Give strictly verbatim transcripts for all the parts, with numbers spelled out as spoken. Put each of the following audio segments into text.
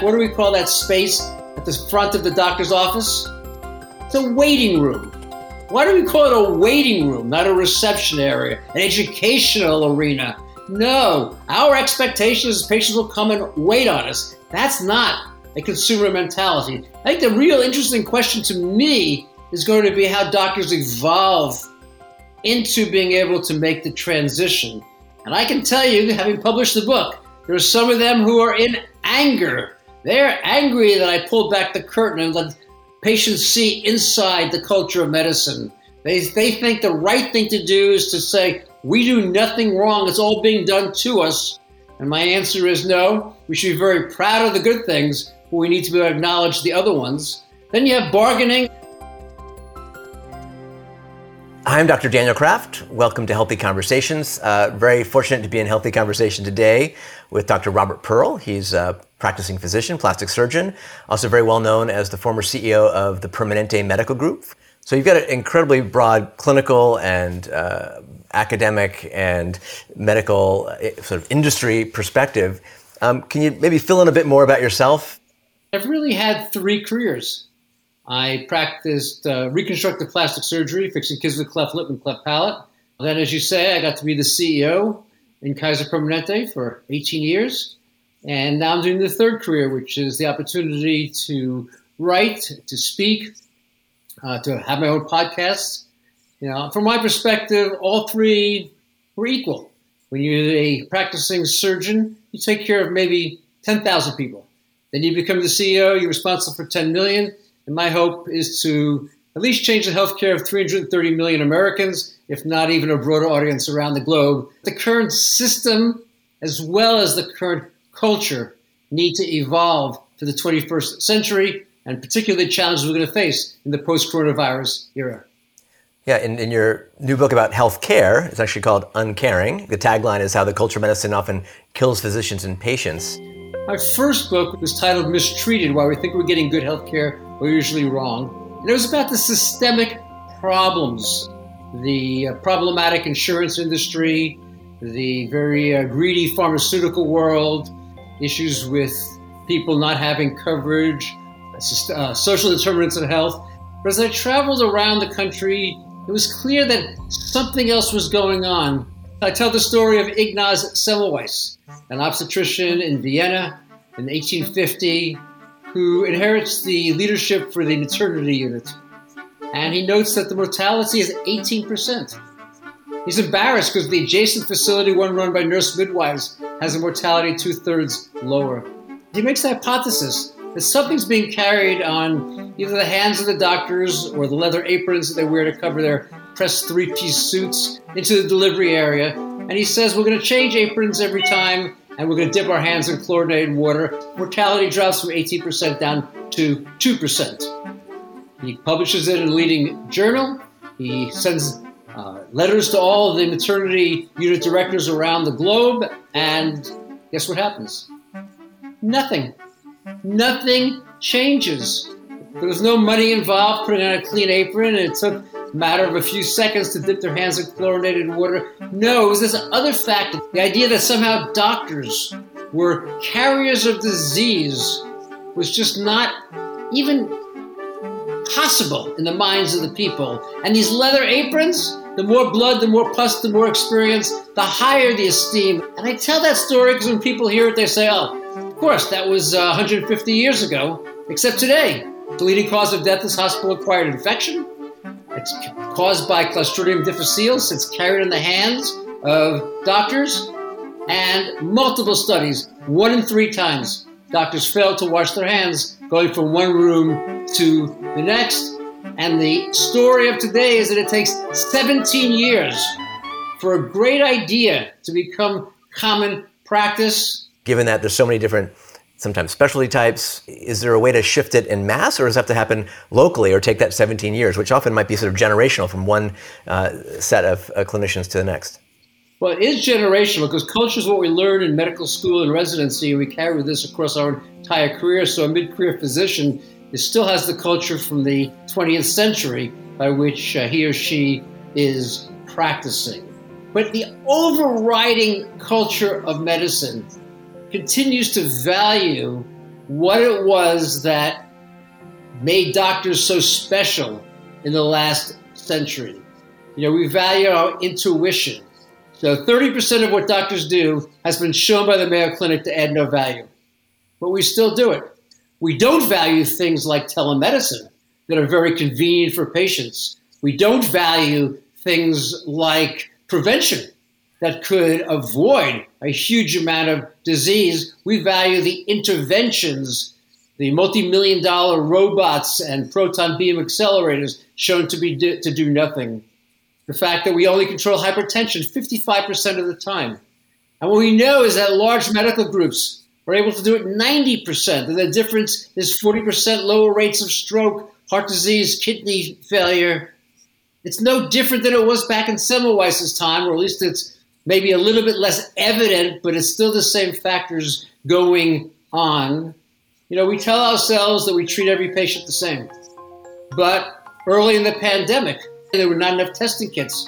what do we call that space at the front of the doctor's office? It's a waiting room. Why do we call it a waiting room, not a reception area, an educational arena? No, our expectation is patients will come and wait on us. That's not a consumer mentality. I think the real interesting question to me is going to be how doctors evolve into being able to make the transition. And I can tell you, having published the book, there are some of them who are in anger. They're angry that I pulled back the curtain and let patients see inside the culture of medicine. They, they think the right thing to do is to say, we do nothing wrong, it's all being done to us. And my answer is no, we should be very proud of the good things, but we need to be able to acknowledge the other ones. Then you have bargaining. I'm Doctor Daniel Kraft. Welcome to Healthy Conversations. Uh, very fortunate to be in Healthy Conversation today with Doctor Robert Pearl. He's a practicing physician, plastic surgeon, also very well known as the former C E O of the Permanente Medical Group. So you've got an incredibly broad clinical and uh, academic and medical sort of industry perspective. Um, can you maybe fill in a bit more about yourself? I've really had three careers. I practiced uh, reconstructive plastic surgery, fixing kids with cleft lip and cleft palate. Then, as you say, I got to be the C E O in Kaiser Permanente for eighteen years. And now I'm doing the third career, which is the opportunity to write, to speak, uh, to have my own podcast. You know, from my perspective, all three were equal. When you're a practicing surgeon, you take care of maybe ten thousand people. Then you become the C E O, you're responsible for ten million. And my hope is to at least change the healthcare of three hundred thirty million Americans, if not even a broader audience around the globe. The current system, as well as the current culture, need to evolve to the twenty-first century, and particularly the challenges we're going to face in the post-coronavirus era. Yeah, in, in your new book about healthcare, it's actually called Uncaring. The tagline is how the culture of medicine often kills physicians and patients. My first book was titled Mistreated, Why We Think We're Getting Good Healthcare, We're Usually Wrong. And it was about the systemic problems, the uh, problematic insurance industry, the very uh, greedy pharmaceutical world, issues with people not having coverage, uh, social determinants of health. But as I traveled around the country, it was clear that something else was going on. I tell the story of Ignaz Semmelweis, an obstetrician in Vienna in eighteen fifty, who inherits the leadership for the maternity unit. And he notes that the mortality is eighteen percent. He's embarrassed because the adjacent facility, one run by nurse midwives, has a mortality two-thirds lower. He makes the hypothesis that something's being carried on either the hands of the doctors or the leather aprons that they wear to cover their pressed three-piece suits into the delivery area. And he says, we're going to change aprons every time, and we're going to dip our hands in chlorinated water. Mortality drops from eighteen percent down to two percent. He publishes it in a leading journal. He sends uh, letters to all the maternity unit directors around the globe. And guess what happens? Nothing. Nothing changes. There was no money involved putting on a clean apron, and it took a matter of a few seconds to dip their hands in chlorinated water. No, it was this other factor, the idea that somehow doctors were carriers of disease was just not even possible in the minds of the people. And these leather aprons, the more blood, the more pus, the more experience, the higher the esteem. And I tell that story because when people hear it, they say, oh, of course, that was uh, one hundred fifty years ago, except today. The leading cause of death is hospital-acquired infection. It's caused by Clostridium difficile, so it's carried in the hands of doctors. And multiple studies, one in three times, doctors failed to wash their hands, going from one room to the next. And the story of today is that it takes seventeen years for a great idea to become common practice. Given that there's so many different, sometimes specialty types, is there a way to shift it en masse, or does it have to happen locally or take that seventeen years, which often might be sort of generational from one uh, set of uh, clinicians to the next? Well, it is generational because culture is what we learn in medical school and residency, and we carry this across our entire career. So a mid-career physician is, still has the culture from the twentieth century by which uh, he or she is practicing. But the overriding culture of medicine continues to value what it was that made doctors so special in the last century. You know, we value our intuition. So thirty percent of what doctors do has been shown by the Mayo Clinic to add no value, but we still do it. We don't value things like telemedicine that are very convenient for patients. We don't value things like prevention that could avoid a huge amount of disease. We value the interventions, the multi-million dollar robots and proton beam accelerators shown to be do, to do nothing. The fact that we only control hypertension fifty-five percent of the time. And what we know is that large medical groups are able to do it ninety percent, and the difference is forty percent lower rates of stroke, heart disease, kidney failure. It's no different than it was back in Semmelweis' time, or at least it's maybe a little bit less evident, but it's still the same factors going on. You know, we tell ourselves that we treat every patient the same, but early in the pandemic, there were not enough testing kits.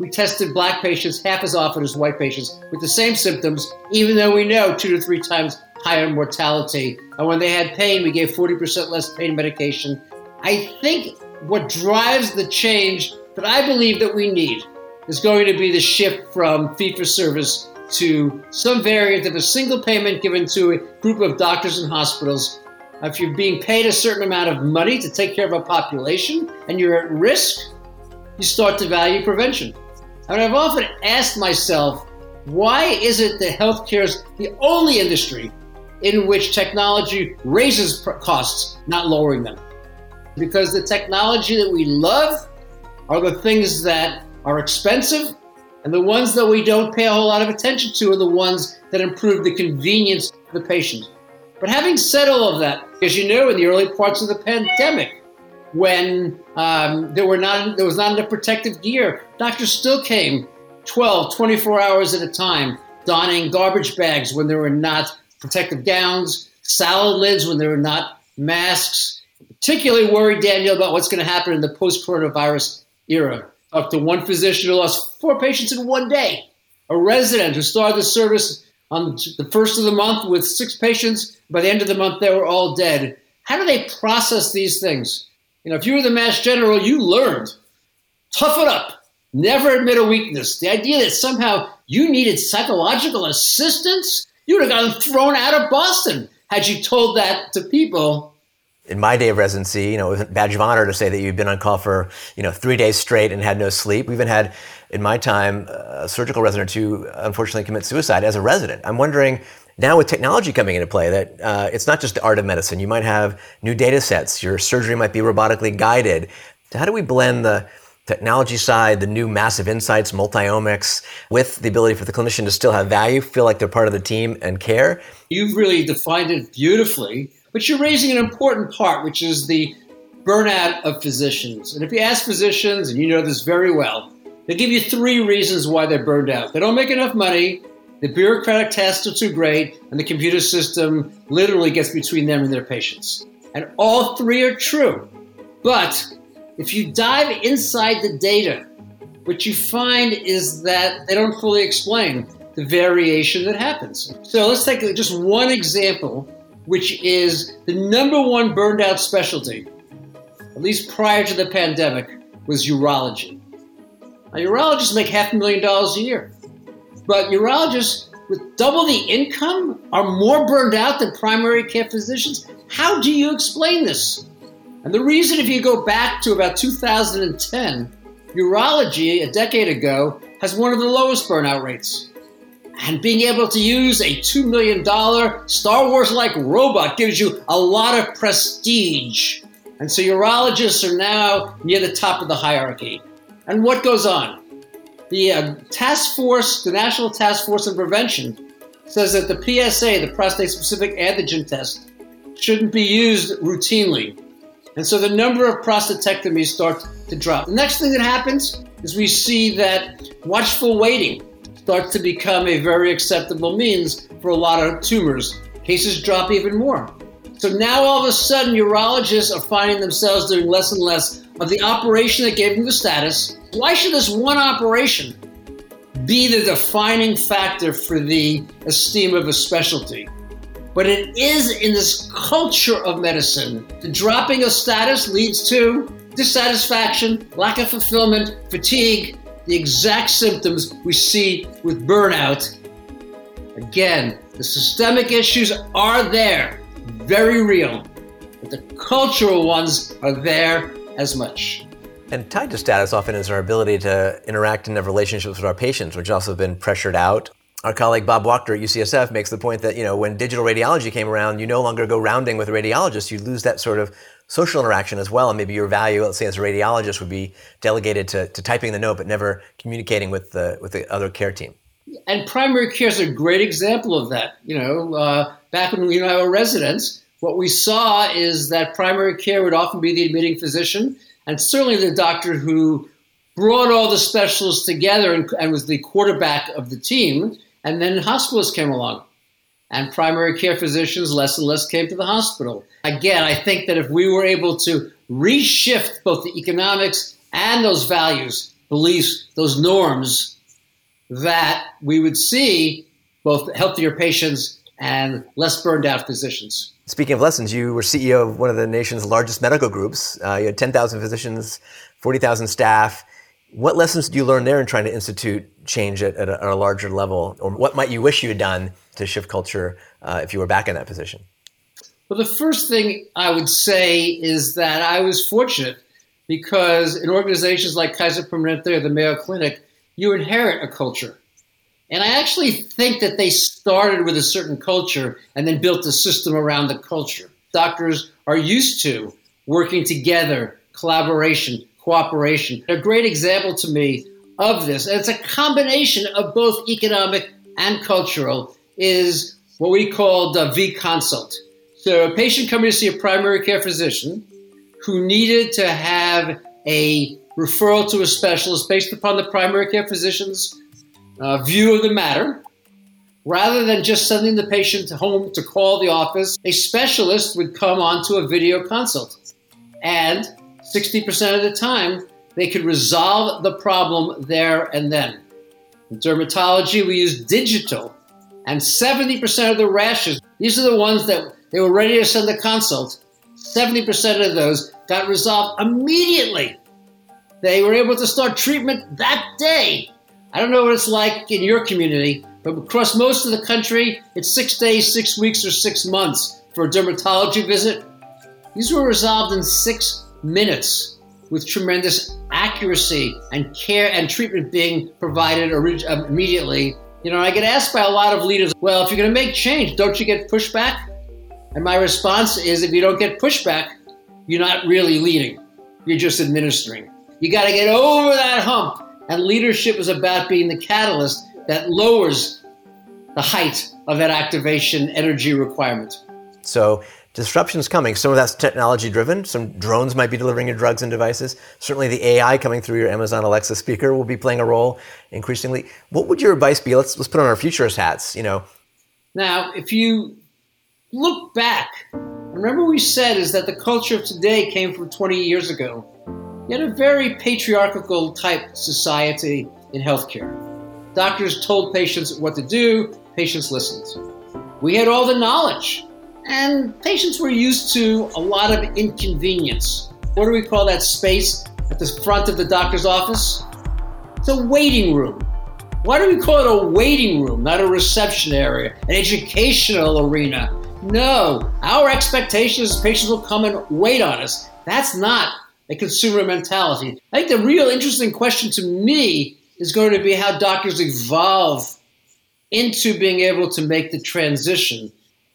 We tested black patients half as often as white patients with the same symptoms, even though we know two to three times higher mortality. And when they had pain, we gave forty percent less pain medication. I think what drives the change that I believe that we need is going to be the shift from fee-for-service to some variant of a single payment given to a group of doctors and hospitals. If you're being paid a certain amount of money to take care of a population and you're at risk, you start to value prevention. And I've often asked myself, why is it that healthcare is the only industry in which technology raises costs, not lowering them? Because the technology that we love are the things that are expensive, and the ones that we don't pay a whole lot of attention to are the ones that improve the convenience of the patient. But having said all of that, as you know, in the early parts of the pandemic, when um, there were not there was not enough protective gear, doctors still came twelve, twenty-four hours at a time, donning garbage bags when there were not protective gowns, salad lids when there were not masks. Particularly worried, Daniel, about what's going to happen in the post-coronavirus era. Up to one physician who lost four patients in one day. A resident who started the service on the first of the month with six patients. By the end of the month, they were all dead. How do they process these things? You know, if you were the Mass General, you learned. Tough it up. Never admit a weakness. The idea that somehow you needed psychological assistance, you would have gotten thrown out of Boston had you told that to people. In my day of residency, you know, it was a badge of honor to say that you've been on call for, you know, three days straight and had no sleep. We even had, in my time, a surgical resident who unfortunately commit suicide as a resident. I'm wondering, now with technology coming into play, that uh, it's not just the art of medicine. You might have new data sets. Your surgery might be robotically guided. So how do we blend the technology side, the new massive insights, multiomics, with the ability for the clinician to still have value, feel like they're part of the team and care? You've really defined it beautifully, but you're raising an important part, which is the burnout of physicians. And if you ask physicians, and you know this very well, they give you three reasons why they're burned out. They don't make enough money. The bureaucratic tasks are too great, and the computer system literally gets between them and their patients. And all three are true. But if you dive inside the data, what you find is that they don't fully explain the variation that happens. So let's take just one example, which is the number one burned out specialty, at least prior to the pandemic, was urology. Now, urologists make half a million dollars a year. But urologists with double the income are more burned out than primary care physicians. How do you explain this? And the reason, if you go back to about two thousand ten, urology a decade ago has one of the lowest burnout rates. And being able to use a two million dollars Star Wars-like robot gives you a lot of prestige. And so urologists are now near the top of the hierarchy. And what goes on? The uh, task force, the National Task Force on Prevention, says that the P S A, the prostate-specific antigen test, shouldn't be used routinely. And so the number of prostatectomies start to drop. The next thing that happens is we see that watchful waiting starts to become a very acceptable means for a lot of tumors. Cases drop even more. So now all of a sudden, urologists are finding themselves doing less and less of the operation that gave them the status. Why should this one operation be the defining factor for the esteem of a specialty? But it is in this culture of medicine, the dropping of status leads to dissatisfaction, lack of fulfillment, fatigue, the exact symptoms we see with burnout. Again, the systemic issues are there, very real, but the cultural ones are there as much. And tied to status often is our ability to interact and have relationships with our patients, which also have been pressured out. Our colleague Bob Wachter at U C S F makes the point that, you know, when digital radiology came around, you no longer go rounding with radiologists. You lose that sort of social interaction as well. And maybe your value, let's say as a radiologist, would be delegated to, to typing the note, but never communicating with the, with the other care team. And primary care is a great example of that. You know, uh, back when we were our residents, what we saw is that primary care would often be the admitting physician, and certainly the doctor who brought all the specialists together and, and was the quarterback of the team. And then hospitalists came along, and primary care physicians less and less came to the hospital. Again, I think that if we were able to reshift both the economics and those values, beliefs, those norms, that we would see both healthier patients and less burned out physicians. Speaking of lessons, you were C E O of one of the nation's largest medical groups. Uh, you had ten thousand physicians, forty thousand staff. What lessons did you learn there in trying to institute change at, at, a, at a larger level? Or what might you wish you had done to shift culture uh, if you were back in that position? Well, the first thing I would say is that I was fortunate because in organizations like Kaiser Permanente or the Mayo Clinic, you inherit a culture. And I actually think that they started with a certain culture and then built a system around the culture. Doctors are used to working together, collaboration, cooperation. A great example to me of this, and it's a combination of both economic and cultural, is what we call the V-consult. So a patient coming to see a primary care physician who needed to have a referral to a specialist based upon the primary care physician's Uh, view of the matter, rather than just sending the patient home to call the office, a specialist would come onto a video consult. And sixty percent of the time, they could resolve the problem there and then. In dermatology, we use digital, and seventy percent of the rashes, these are the ones that they were ready to send the consult, seventy percent of those got resolved immediately. They were able to start treatment that day. I don't know what it's like in your community, but across most of the country, it's six days, six weeks, or six months for a dermatology visit. These were resolved in six minutes with tremendous accuracy and care and treatment being provided immediately. You know, I get asked by a lot of leaders, well, if you're going to make change, don't you get pushback? And my response is, if you don't get pushback, you're not really leading. You're just administering. You got to get over that hump. And leadership is about being the catalyst that lowers the height of that activation energy requirement. So disruption's coming. Some of that's technology driven. Some drones might be delivering your drugs and devices. Certainly the A I coming through your Amazon Alexa speaker will be playing a role increasingly. What would your advice be? Let's let's put on our futurist hats, you know. Now, if you look back, remember we said is that the culture of today came from twenty years ago. You had a very patriarchal type society in healthcare. Doctors told patients what to do, patients listened. We had all the knowledge, and patients were used to a lot of inconvenience. What do we call that space at the front of the doctor's office? It's a waiting room. Why do we call it a waiting room, not a reception area, an educational arena? No, our expectation is patients will come and wait on us. That's not a consumer mentality. I think the real interesting question to me is going to be how doctors evolve into being able to make the transition.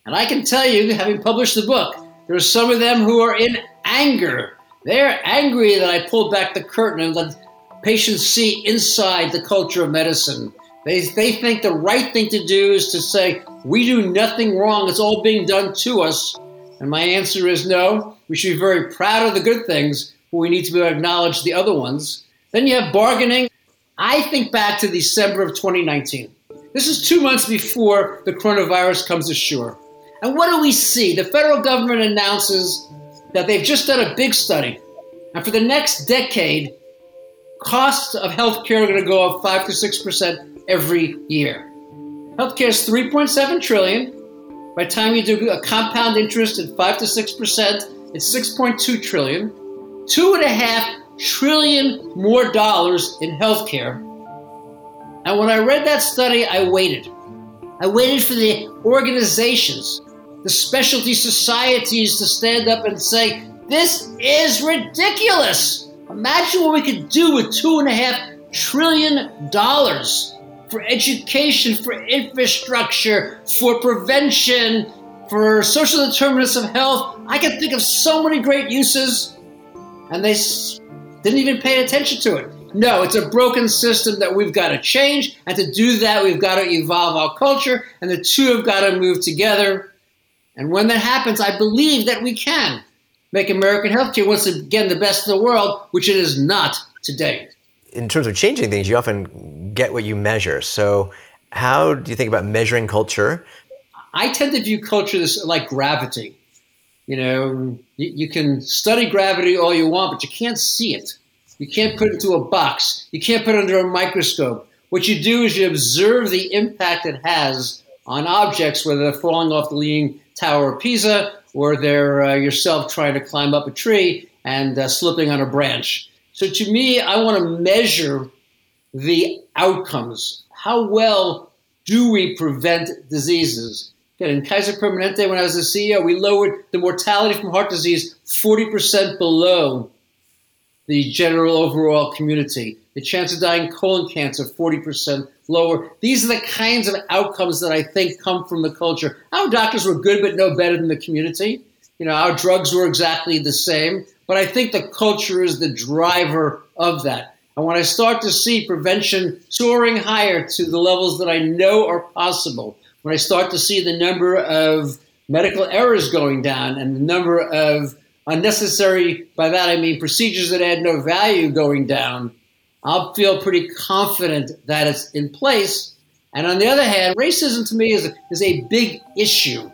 And I can tell you, having published the book, there are some of them who are in anger. They're angry that I pulled back the curtain and let patients see inside the culture of medicine. They, they think the right thing to do is to say, we do nothing wrong, it's all being done to us. And my answer is no, we should be very proud of the good things, we need to be able to acknowledge the other ones. Then you have bargaining. I think back to December of twenty nineteen. This is two months before the coronavirus comes ashore. And what do we see? The federal government announces that they've just done a big study. And for the next decade, costs of healthcare are going to go up five to six percent every year. Healthcare is three point seven trillion. By the time you do a compound interest at five to six percent, it's six point two trillion dollars. Two and a half trillion more dollars in healthcare. And when I read that study, I waited. I waited for the organizations, the specialty societies to stand up and say, this is ridiculous. Imagine what we could do with two and a half trillion dollars for education, for infrastructure, for prevention, for social determinants of health. I can think of so many great uses, and they didn't even pay attention to it. No, it's a broken system that we've got to change, and to do that, we've got to evolve our culture, and the two have got to move together. And when that happens, I believe that we can make American healthcare once again the best in the world, which it is not today. In terms of changing things, you often get what you measure. So how do you think about measuring culture? I tend to view culture as like gravity. You know, you can study gravity all you want, but you can't see it. You can't put it into a box. You can't put it under a microscope. What you do is you observe the impact it has on objects, whether they're falling off the Leaning Tower of Pisa or they're uh, yourself trying to climb up a tree and uh, slipping on a branch. So to me, I want to measure the outcomes. How well do we prevent diseases? Again, in Kaiser Permanente, when I was the C E O, we lowered the mortality from heart disease forty percent below the general overall community. The chance of dying colon cancer, forty percent lower. These are the kinds of outcomes that I think come from the culture. Our doctors were good, but no better than the community. You know, our drugs were exactly the same. But I think the culture is the driver of that. And when I start to see prevention soaring higher to the levels that I know are possible, when I start to see the number of medical errors going down and the number of unnecessary, by that I mean procedures that add no value going down, I'll feel pretty confident that it's in place. And on the other hand, racism to me is, is a big issue,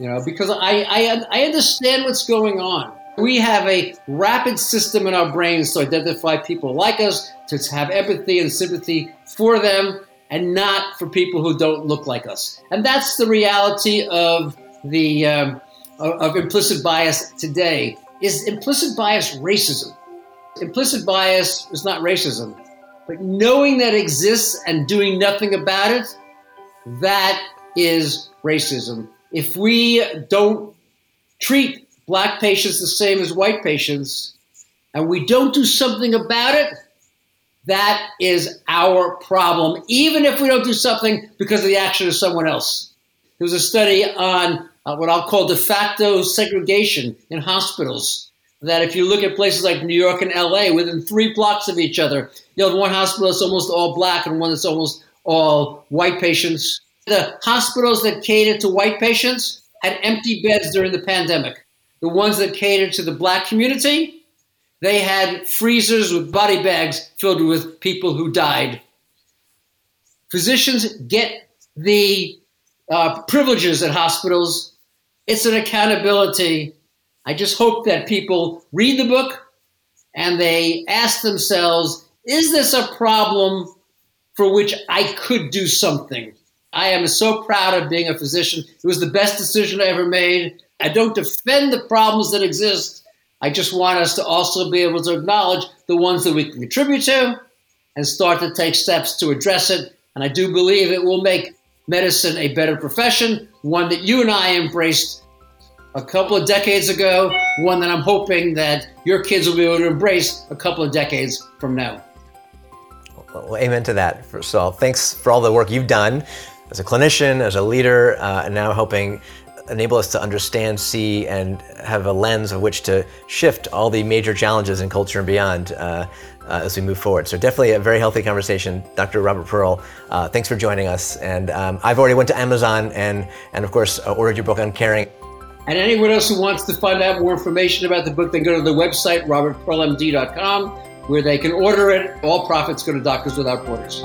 you know, because I, I, I understand what's going on. We have a rapid system in our brains to identify people like us, to have empathy and sympathy for them, and not for people who don't look like us. And that's the reality of the um, of implicit bias today. Is implicit bias racism? Implicit bias is not racism. But knowing that exists and doing nothing about it, that is racism. If we don't treat Black patients the same as white patients, and we don't do something about it, that is our problem, even if we don't do something because of the action of someone else. There was a study on uh, what I'll call de facto segregation in hospitals, that if you look at places like New York and L A, within three blocks of each other, you'll have one hospital that's almost all Black and one that's almost all white patients. The hospitals that catered to white patients had empty beds during the pandemic. The ones that catered to the Black community, they had freezers with body bags filled with people who died. Physicians get the uh, privileges at hospitals. It's an accountability. I just hope that people read the book and they ask themselves, is this a problem for which I could do something? I am so proud of being a physician. It was the best decision I ever made. I don't defend the problems that exist. I just want us to also be able to acknowledge the ones that we can contribute to and start to take steps to address it. And I do believe it will make medicine a better profession, one that you and I embraced a couple of decades ago, one that I'm hoping that your kids will be able to embrace a couple of decades from now. Well, amen to that. First of all, thanks for all the work you've done as a clinician, as a leader, uh, and now helping enable us to understand, see, and have a lens of which to shift all the major challenges in culture and beyond uh, uh, as we move forward. So definitely a very healthy conversation. Doctor Robert Pearl, uh, thanks for joining us. And um, I've already went to Amazon and, and of course, uh, ordered your book, Uncaring. And anyone else who wants to find out more information about the book, they go to the website, robert pearl m d dot com, where they can order it. All profits go to Doctors Without Borders.